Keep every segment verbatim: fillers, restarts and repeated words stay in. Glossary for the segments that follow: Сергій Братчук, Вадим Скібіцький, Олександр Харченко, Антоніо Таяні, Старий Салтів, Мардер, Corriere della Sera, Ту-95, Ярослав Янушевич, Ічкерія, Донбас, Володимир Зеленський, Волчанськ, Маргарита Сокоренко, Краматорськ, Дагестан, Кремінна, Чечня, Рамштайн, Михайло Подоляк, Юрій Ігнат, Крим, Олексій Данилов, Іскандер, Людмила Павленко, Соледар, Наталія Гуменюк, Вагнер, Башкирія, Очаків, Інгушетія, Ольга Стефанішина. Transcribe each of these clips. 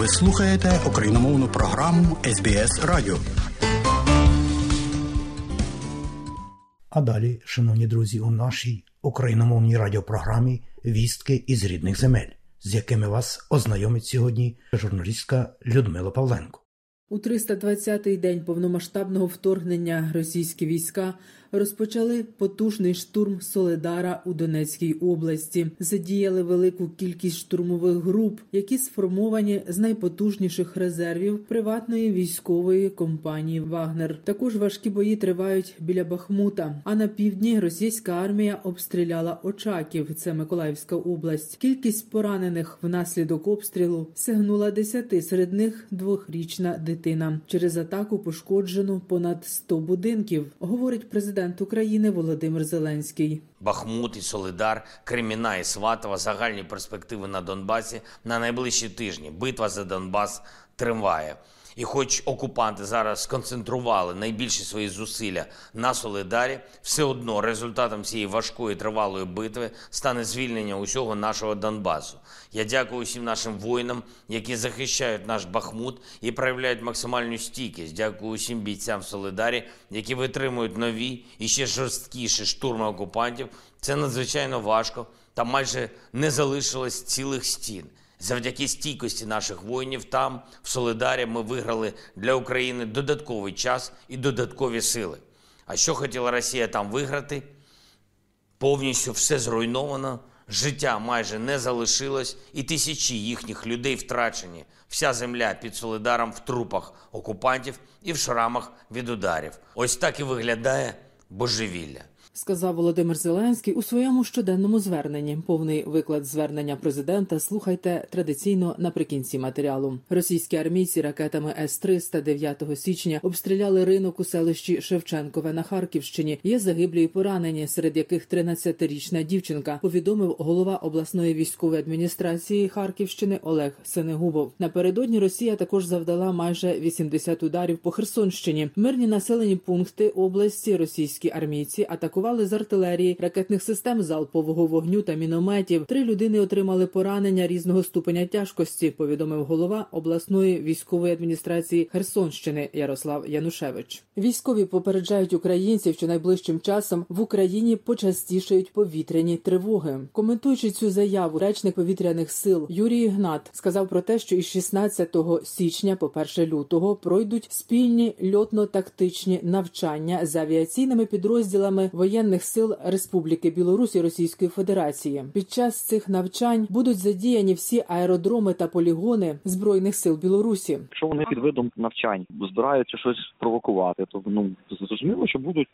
Ви слухаєте україномовну програму ес бі ес Радіо. А далі, шановні друзі, у нашій україномовній радіопрограмі «Вістки із рідних земель», з якими вас ознайомить сьогодні журналістка Людмила Павленко. У триста двадцятий день повномасштабного вторгнення російські війська розпочали потужний штурм Соледара у Донецькій області. Задіяли велику кількість штурмових груп, які сформовані з найпотужніших резервів приватної військової компанії «Вагнер». Також важкі бої тривають біля Бахмута. А на півдні російська армія обстріляла Очаків, це Миколаївська область. Кількість поранених внаслідок обстрілу сягнула десяти, серед них двохрічна дитина. Через атаку пошкоджено понад сто будинків, говорить президент України Володимир Зеленський. Бахмут і Соледар, Кремінна і Сватова – загальні перспективи на Донбасі на найближчі тижні. Битва за Донбас триває. І хоч окупанти зараз сконцентрували найбільші свої зусилля на Соледарі, все одно результатом цієї важкої тривалої битви стане звільнення усього нашого Донбасу. Я дякую усім нашим воїнам, які захищають наш Бахмут і проявляють максимальну стійкість. Дякую усім бійцям в Соледарі, які витримують нові і ще жорсткіші штурми окупантів. Це надзвичайно важко, там майже не залишилось цілих стін. Завдяки стійкості наших воїнів там, в Соледарі, ми виграли для України додатковий час і додаткові сили. А що хотіла Росія там виграти? Повністю все зруйновано, життя майже не залишилось і тисячі їхніх людей втрачені. Вся земля під Соледаром в трупах окупантів і в шрамах від ударів. Ось так і виглядає божевілля. Сказав Володимир Зеленський у своєму щоденному зверненні. Повний виклад звернення президента слухайте традиційно наприкінці матеріалу. Російські армійці ракетами С триста дев'ятого січня обстріляли ринок у селищі Шевченкове на Харківщині. Є загиблі і поранені, серед яких тринадцятирічна дівчинка, повідомив голова обласної військової адміністрації Харківщини Олег Сенегубов. Напередодні Росія також завдала майже вісімдесят ударів по Херсонщині. Мирні населені пункти області російські армійці атакували з артилерії, ракетних систем залпового вогню та мінометів. Три людини отримали поранення різного ступеня тяжкості, повідомив голова обласної військової адміністрації Херсонщини Ярослав Янушевич. Військові попереджають українців, що найближчим часом в Україні почастішають повітряні тривоги. Коментуючи цю заяву, речник повітряних сил Юрій Ігнат сказав про те, що із шістнадцятого січня по перше лютого пройдуть спільні льотно-тактичні навчання з авіаційними підрозділами воєнних воєнних сил Республіки Білорусь і Російської Федерації. Під час цих навчань будуть задіяні всі аеродроми та полігони Збройних сил Білорусі. Якщо вони під видом навчань збираються щось провокувати, то ну зрозуміло, що будуть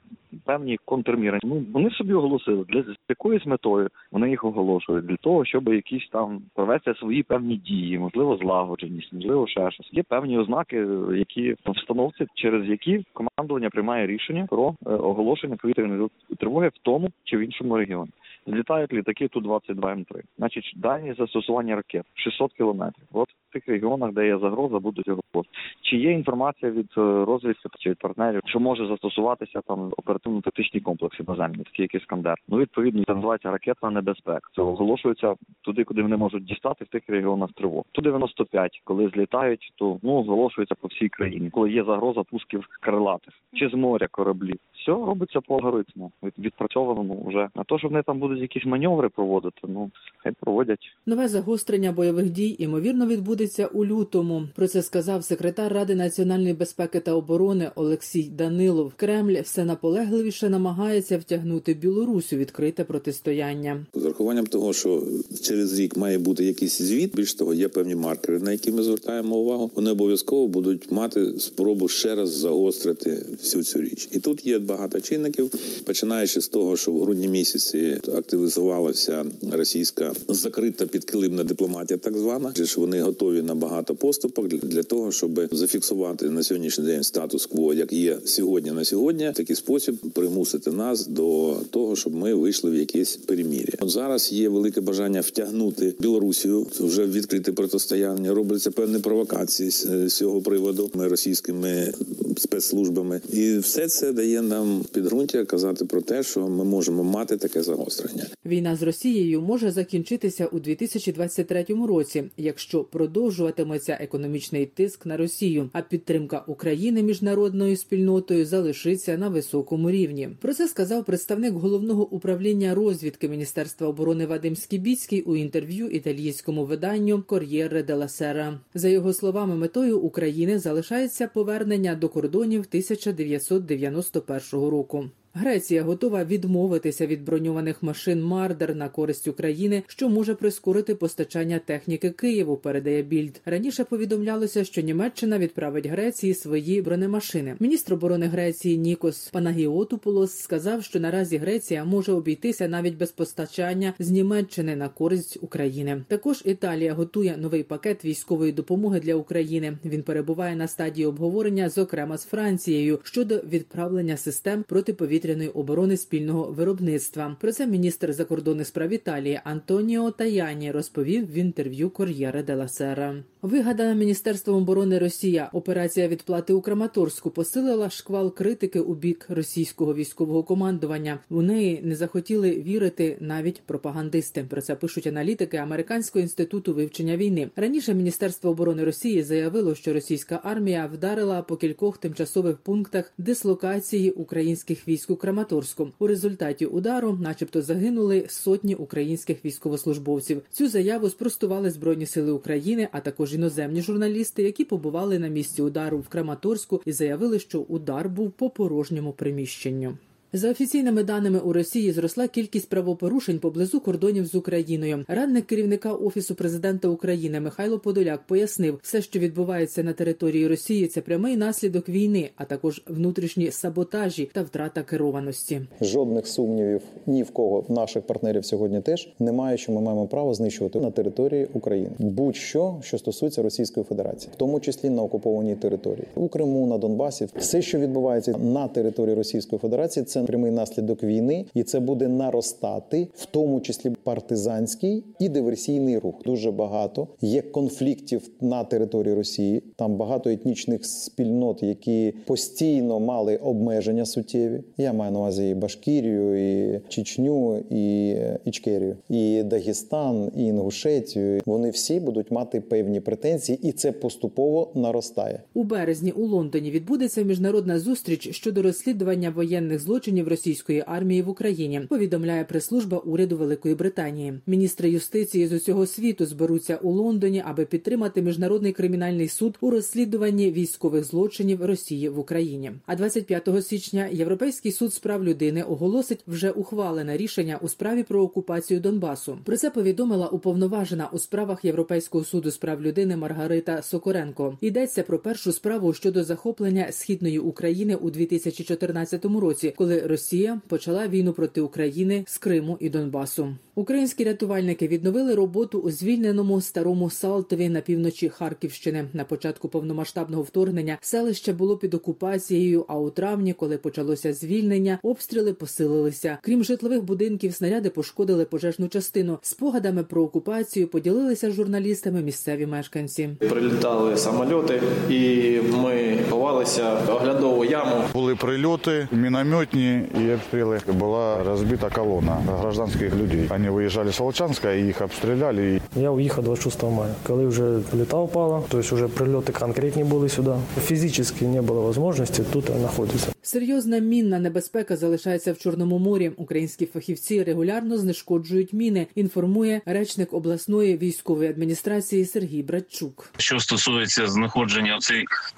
певні контрміри. Ну вони собі оголосили для з якоюсь метою. Вони їх оголошують для того, щоб якісь там провести свої певні дії, можливо, злагодженість, можливо, ще щось. Є певні ознаки, які встановлюються, через які командування приймає рішення про оголошення повітряної тривоги в тому чи в іншому регіоні. Злітають літаки Ту двадцять два М три. Значить, дальність застосування ракет – шістсот кілометрів. От в тих регіонах, де є загроза, будуть оголошувати. Чи є інформація від розвідки чи від партнерів, що може застосуватися там оперативно-тактичні комплекси наземні, такі як «Іскандер». Ну, відповідно, це називається ракетна небезпека. Це оголошується туди, куди вони можуть дістати, в тих регіонах тривог. Ту дев'яносто п'ять, коли злітають, то, ну, оголошується по всій країні. Коли є загроза пусків крилатих чи з моря кораблів. Все робиться по алгоритму, відпрацьованому вже. А то, що вони там будуть якісь маневри проводити, ну, хай проводять. Нове загострення бойових дій, ймовірно, відбудеться у лютому. Про це сказав секретар Ради національної безпеки та оборони Олексій Данилов. Кремль все наполегливіше намагається втягнути Білорусь у відкрите протистояння. З урахуванням того, що через рік має бути якийсь звіт, більш того, є певні маркери, на які ми звертаємо увагу, вони обов'язково будуть мати спробу ще раз загострити всю цю річ. І тут є багато чинників, починаючи з того, що в грудні місяці активізувалася російська закрита підкилимна дипломатія, так звана, що вони готові на багато поступок для того, щоб зафіксувати на сьогоднішній день статус-кво, як є сьогодні на сьогодні, в такий спосіб примусити нас до того, щоб ми вийшли в якісь перемир'я. От зараз є велике бажання втягнути Білорусію вже в відкрите протистояння. Робляться певні провокації з цього приводу російськими спецслужбами, і все це дає нам підґрунтя казати про те, що ми можемо мати таке загострення. Війна з Росією може закінчитися у дві тисячі двадцять третьому році, якщо продовжуватиметься економічний тиск на Росію, а підтримка України міжнародною спільнотою залишиться на високому рівні. Про це сказав представник Головного управління розвідки Міністерства оборони Вадим Скібіцький у інтерв'ю італійському виданню «Corriere della Sera». За його словами, метою України залишається повернення до кордонів тисяча дев'ятсот дев'яносто першого року. Греція готова відмовитися від броньованих машин «Мардер» на користь України, що може прискорити постачання техніки Києву, передає Bild. Раніше повідомлялося, що Німеччина відправить Греції свої бронемашини. Міністр оборони Греції Нікос Панагіотуполос сказав, що наразі Греція може обійтися навіть без постачання з Німеччини на користь України. Також Італія готує новий пакет військової допомоги для України. Він перебуває на стадії обговорення, зокрема з Францією, щодо відправлення систем протиповітряної оборони спільного виробництва. Про це міністр закордонних справ Італії Антоніо Таяні розповів в інтерв'ю «Corriere della Sera». Вигадана Міністерством оборони Росія операція відплати у Краматорську посилила шквал критики у бік російського військового командування. У неї не захотіли вірити навіть пропагандисти. Про це пишуть аналітики Американського інституту вивчення війни. Раніше Міністерство оборони Росії заявило, що російська армія вдарила по кількох тимчасових пунктах дислокації українських військ у Краматорську. У результаті удару начебто загинули сотні українських військовослужбовців. Цю заяву спростували Збройні сили України, а також іноземні журналісти, які побували на місці удару в Краматорську і заявили, що удар був по порожньому приміщенню. За офіційними даними, у Росії зросла кількість правопорушень поблизу кордонів з Україною. Радник керівника Офісу президента України Михайло Подоляк пояснив, все, що відбувається на території Росії – це прямий наслідок війни, а також внутрішні саботажі та втрата керованості. Жодних сумнівів ні в кого, наших партнерів сьогодні теж немає, що ми маємо право знищувати на території України. Будь-що, що стосується Російської Федерації, в тому числі на окупованій території. У Криму, на Донбасі, все, що відбувається на території Російської Федерації – це прямий наслідок війни, і це буде наростати, в тому числі партизанський і диверсійний рух. Дуже багато є конфліктів на території Росії, там багато етнічних спільнот, які постійно мали обмеження суттєві. Я маю на увазі і Башкірію, і Чечню, і Ічкерію, і Дагестан, і Інгушетію. Вони всі будуть мати певні претензії, і це поступово наростає. У березні у Лондоні відбудеться міжнародна зустріч щодо розслідування воєнних злочинів в російської армії в Україні, повідомляє прес-служба уряду Великої Британії. Міністри юстиції з усього світу зберуться у Лондоні, аби підтримати Міжнародний кримінальний суд у розслідуванні військових злочинів Росії в Україні. А двадцять п'ятого січня Європейський суд з прав людини оголосить вже ухвалене рішення у справі про окупацію Донбасу. Про це повідомила уповноважена у справах Європейського суду з прав людини Маргарита Сокоренко. Йдеться про першу справу щодо захоплення Східної України у дві тисячі чотирнадцятому році, коли Росія почала війну проти України з Криму і Донбасу. Українські рятувальники відновили роботу у звільненому Старому Салтові на півночі Харківщини. На початку повномасштабного вторгнення селище було під окупацією, а у травні, коли почалося звільнення, обстріли посилилися. Крім житлових будинків, снаряди пошкодили пожежну частину. Спогадами про окупацію поділилися з журналістами місцеві мешканці. Прилітали самоліти і ми ховалися в оглядову яму. Були прильоти, мінометні і обстріли. Була розбита колона гражданських людей. Вони виїжджали з Волчанська і їх обстріляли. Я уїхав двадцять шостого мая, коли вже літа впала, тобто вже прильоти конкретні були сюди. Фізично не було можливості тут знаходитися. Серйозна мінна небезпека залишається в Чорному морі. Українські фахівці регулярно знешкоджують міни, інформує речник обласної військової адміністрації Сергій Братчук. Що стосується знаходження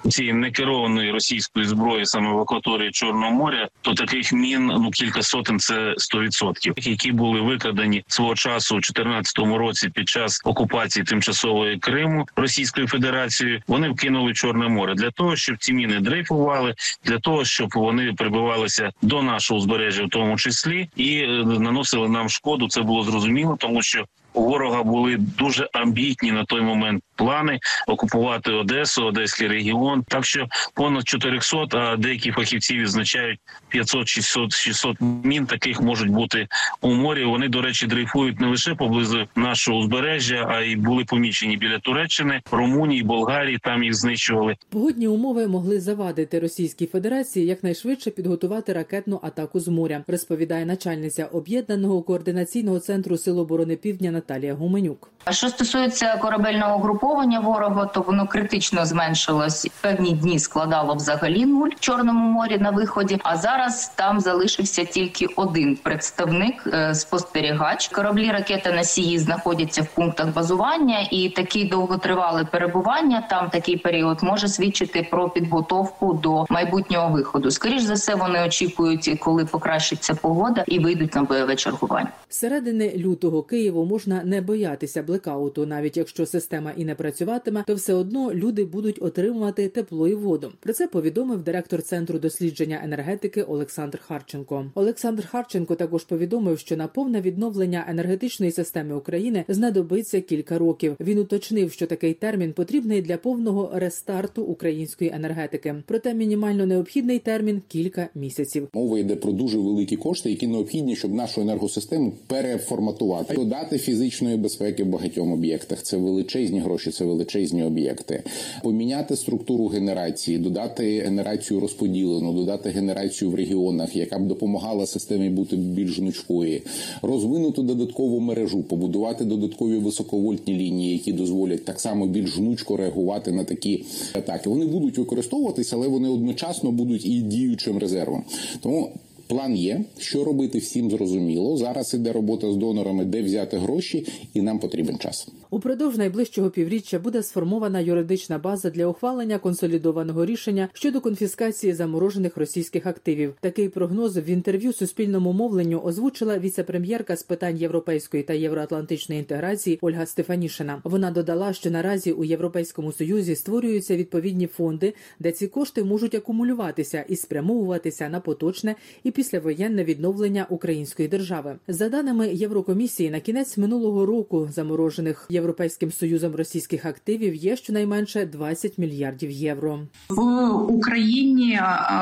цієї некерованої російської зброї саме в акваторії Чорного моря, то таких мін, ну, кілька сотень, це сто відсотків, які були викрадені свого часу у чотирнадцятому році під час окупації тимчасової Криму Російською Федерацією. Вони вкинули Чорне море для того, щоб ці міни дрейфували, для того, щоб вони прибивалися до нашого узбережжя в тому числі і наносили нам шкоду. Це було зрозуміло, тому що У ворога були дуже амбітні на той момент плани окупувати Одесу, Одеський регіон. Так що понад чотириста, а деякі фахівці відзначають п'ятсот-шістсот мін, таких можуть бути у морі. Вони, до речі, дрейфують не лише поблизу нашого узбережжя, а й були помічені біля Туреччини, Румунії, Болгарії, там їх знищували. Погодні умови могли завадити Російській Федерації якнайшвидше підготувати ракетну атаку з моря, розповідає начальниця Об'єднаного координаційного центру Сил оборони Півдня Наталія Гуменюк. Що стосується корабельного угруповання ворога, то воно критично зменшилось. Певні дні складало взагалі нуль в Чорному морі на виході, а зараз там залишився тільки один представник, спостерігач. Кораблі ракетоносії знаходяться в пунктах базування, і таке довготривале перебування там, такий період, може свідчити про підготовку до майбутнього виходу. Скоріш за все, вони очікують, коли покращиться погода, і вийдуть на бойове чергування. З середини лютого Києву можна не боятися блекауту. Навіть якщо система і не працюватиме, то все одно люди будуть отримувати тепло і воду. Про це повідомив директор Центру дослідження енергетики Олександр Харченко. Олександр Харченко також повідомив, що на повне відновлення енергетичної системи України знадобиться кілька років. Він уточнив, що такий термін потрібний для повного рестарту української енергетики. Проте мінімально необхідний термін – кілька місяців. Мова йде про дуже великі кошти, які необхідні, щоб нашу енергосистему переформатувати, додати фізичної безпеки в багатьом об'єктах. Це величезні гроші, це величезні об'єкти. Поміняти структуру генерації, додати генерацію розподілену, додати генерацію в регіонах, яка б допомагала системі бути більш гнучкою, розвинути додаткову мережу, побудувати додаткові високовольтні лінії, які дозволять так само більш гнучко реагувати на такі атаки. Вони будуть використовуватися, але вони одночасно будуть і діючим резервом. Тому план є, що робити всім зрозуміло. Зараз іде робота з донорами, де взяти гроші, і нам потрібен час. Упродовж найближчого півріччя буде сформована юридична база для ухвалення консолідованого рішення щодо конфіскації заморожених російських активів. Такий прогноз в інтерв'ю суспільному мовленню озвучила віце-прем'єрка з питань європейської та євроатлантичної інтеграції Ольга Стефанішина. Вона додала, що наразі у Європейському Союзі створюються відповідні фонди, де ці кошти можуть акумулюватися і спрямовуватися на поточне і післявоєнне відновлення української держави. За даними Єврокомісії, на кінець минулого року заморожених Європейським Союзом російських активів є щонайменше двадцять мільярдів євро. В Україні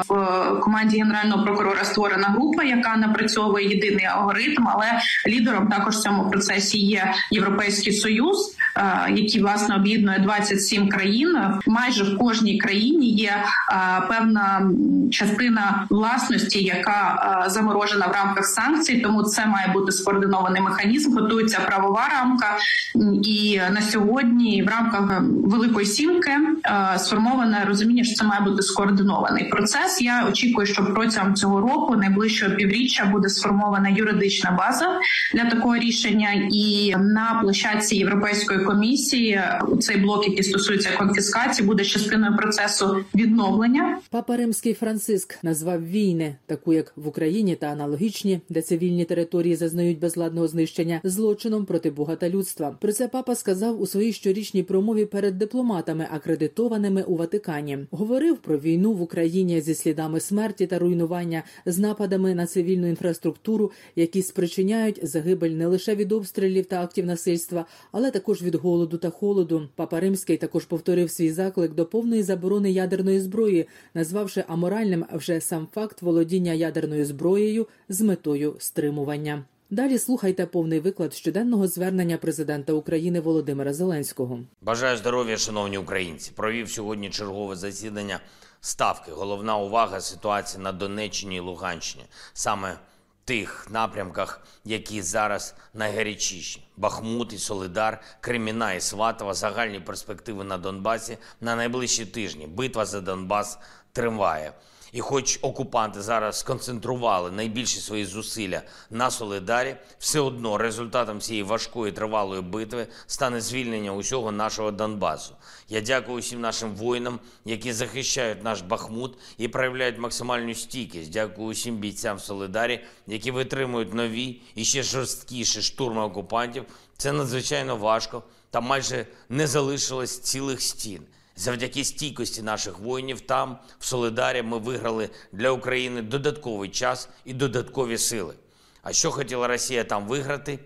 в команді Генерального прокурора створена група, яка напрацьовує єдиний алгоритм, але лідером також в цьому процесі є Європейський Союз, який, власне, об'єднує двадцять сім країн. Майже в кожній країні є певна частина власності, яка заморожена в рамках санкцій, тому це має бути скоординований механізм. Готується правова рамка, і на сьогодні в рамках Великої Сімки сформоване розуміння, що це має бути скоординований процес. Я очікую, що протягом цього року, найближчого півріччя, буде сформована юридична база для такого рішення, і на площадці Європейської комісії цей блок, який стосується конфіскації, буде частиною процесу відновлення. Папа Римський Франциск назвав війни, таку як в Україні та аналогічні, де цивільні території зазнають безладного знищення, злочином проти Бога та людства. Про це папа сказав у своїй щорічній промові перед дипломатами, акредитованими у Ватикані. Говорив про війну в Україні зі слідами смерті та руйнування, з нападами на цивільну інфраструктуру, які спричиняють загибель не лише від обстрілів та актів насильства, але також від голоду та холоду. Папа Римський також повторив свій заклик до повної заборони ядерної зброї, назвавши аморальним вже сам факт володіння ядерної ядерною зброєю з метою стримування. Далі слухайте повний виклад щоденного звернення президента України Володимира Зеленського. Бажаю здоров'я, шановні українці. Провів сьогодні чергове засідання Ставки. Головна увага – ситуація на Донеччині і Луганщині. Саме в тих напрямках, які зараз найгарячіші. Бахмут і Соледар, Кремінна і Сватова, загальні перспективи на Донбасі на найближчі тижні. Битва за Донбас триває. І хоч окупанти зараз сконцентрували найбільші свої зусилля на Соледарі, все одно результатом цієї важкої тривалої битви стане звільнення усього нашого Донбасу. Я дякую усім нашим воїнам, які захищають наш Бахмут і проявляють максимальну стійкість. Дякую усім бійцям в Соледарі, які витримують нові і ще жорсткіші штурми окупантів. Це надзвичайно важко, там майже не залишилось цілих стін. Завдяки стійкості наших воїнів там, в Соледарі, ми виграли для України додатковий час і додаткові сили. А що хотіла Росія там виграти?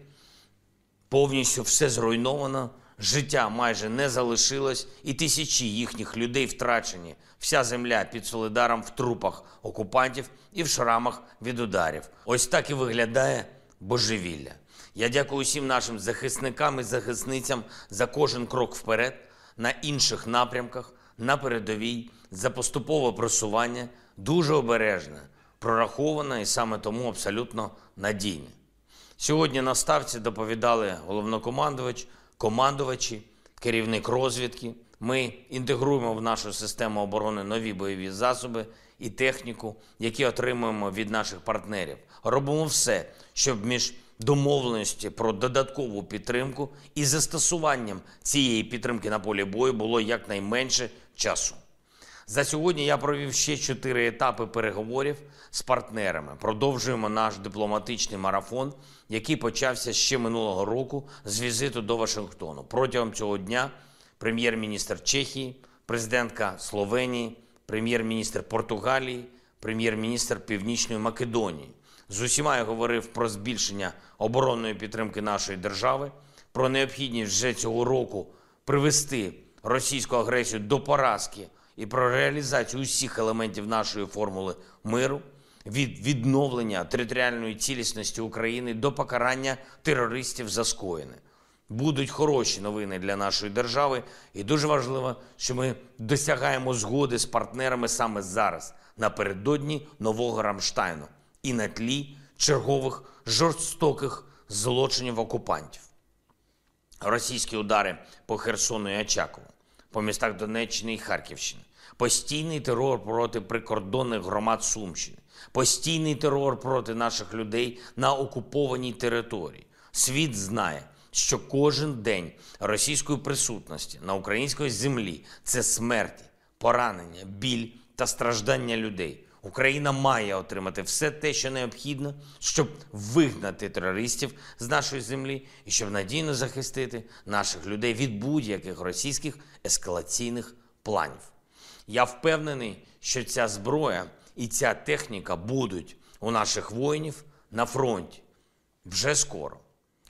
повністю все зруйновано, життя майже не залишилось і тисячі їхніх людей втрачені. Вся земля під Соледаром в трупах окупантів і в шрамах від ударів. Ось так і виглядає божевілля. Я дякую усім нашим захисникам і захисницям за кожен крок вперед, на інших напрямках, на передовій, за поступове просування, дуже обережне, прораховане і саме тому абсолютно надійне. Сьогодні на ставці доповідали головнокомандувач, командувачі, керівник розвідки. Ми інтегруємо в нашу систему оборони нові бойові засоби і техніку, які отримуємо від наших партнерів. Робимо все, щоб між домовленості про додаткову підтримку і застосуванням цієї підтримки на полі бою було якнайменше часу. За сьогодні я провів ще чотири етапи переговорів з партнерами. Продовжуємо наш дипломатичний марафон, який почався ще минулого року з візиту до Вашингтону. Протягом цього дня прем'єр-міністр Чехії, президентка Словенії, прем'єр-міністр Португалії, прем'єр-міністр Північної Македонії. З усіма я говорив про збільшення оборонної підтримки нашої держави, про необхідність вже цього року привести російську агресію до поразки і про реалізацію усіх елементів нашої формули миру, від відновлення територіальної цілісності України до покарання терористів за скоєне. Будуть хороші новини для нашої держави, і дуже важливо, що ми досягаємо згоди з партнерами саме зараз, напередодні нового Рамштайну і на тлі чергових жорстоких злочинів окупантів. Російські удари по Херсону і Очакову, по містах Донеччини і Харківщини, постійний терор проти прикордонних громад Сумщини, постійний терор проти наших людей на окупованій території. Світ знає, що кожен день російської присутності на українській землі – це смерті, поранення, біль та страждання людей. Україна має отримати все те, що необхідно, щоб вигнати терористів з нашої землі і щоб надійно захистити наших людей від будь-яких російських ескалаційних планів. Я впевнений, що ця зброя і ця техніка будуть у наших воїнів на фронті вже скоро.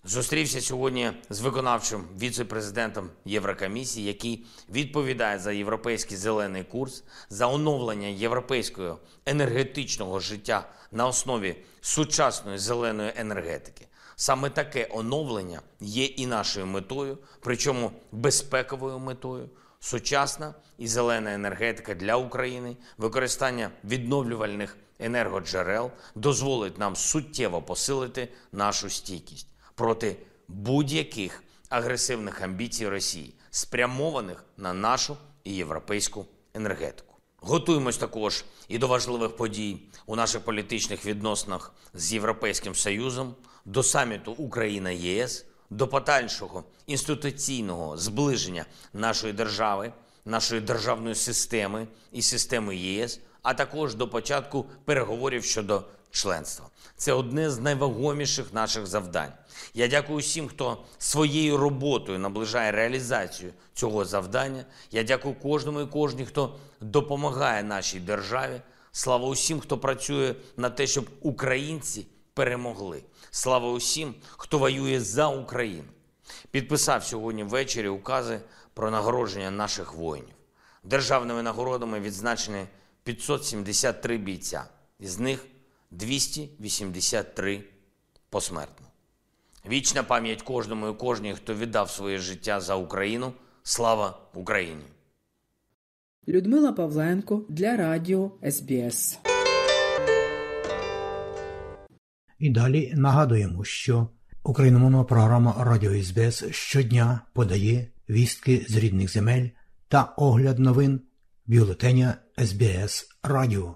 Зустрівся сьогодні з виконавчим віце-президентом Єврокомісії, який відповідає за європейський зелений курс, за оновлення європейського енергетичного життя на основі сучасної зеленої енергетики. Саме таке оновлення є і нашою метою, причому безпековою метою. Сучасна і зелена енергетика для України, використання відновлювальних енергоджерел дозволить нам суттєво посилити нашу стійкість проти будь-яких агресивних амбіцій Росії, спрямованих на нашу і європейську енергетику. Готуємось також і до важливих подій у наших політичних відносинах з Європейським Союзом, до саміту Україна-ЄС, до подальшого інституційного зближення нашої держави, нашої державної системи і системи ЄС, а також до початку переговорів щодо членства. Це одне з найвагоміших наших завдань. Я дякую усім, хто своєю роботою наближає реалізацію цього завдання. Я дякую кожному і кожній, хто допомагає нашій державі. Слава усім, хто працює на те, щоб українці перемогли. Слава усім, хто воює за Україну. Підписав сьогодні ввечері укази про нагородження наших воїнів. Державними нагородами відзначені п'ятсот сімдесят три бійця. Із них двісті вісімдесят три посмертно. Вічна пам'ять кожному і кожній, хто віддав своє життя за Україну. Слава Україні! Людмила Павленко для радіо Ес Бі Ес. І далі нагадуємо, що україномовна програма радіо Ес Бі Ес щодня подає вістки з рідних земель та огляд новин бюлетеня Ес Бі Ес Радіо.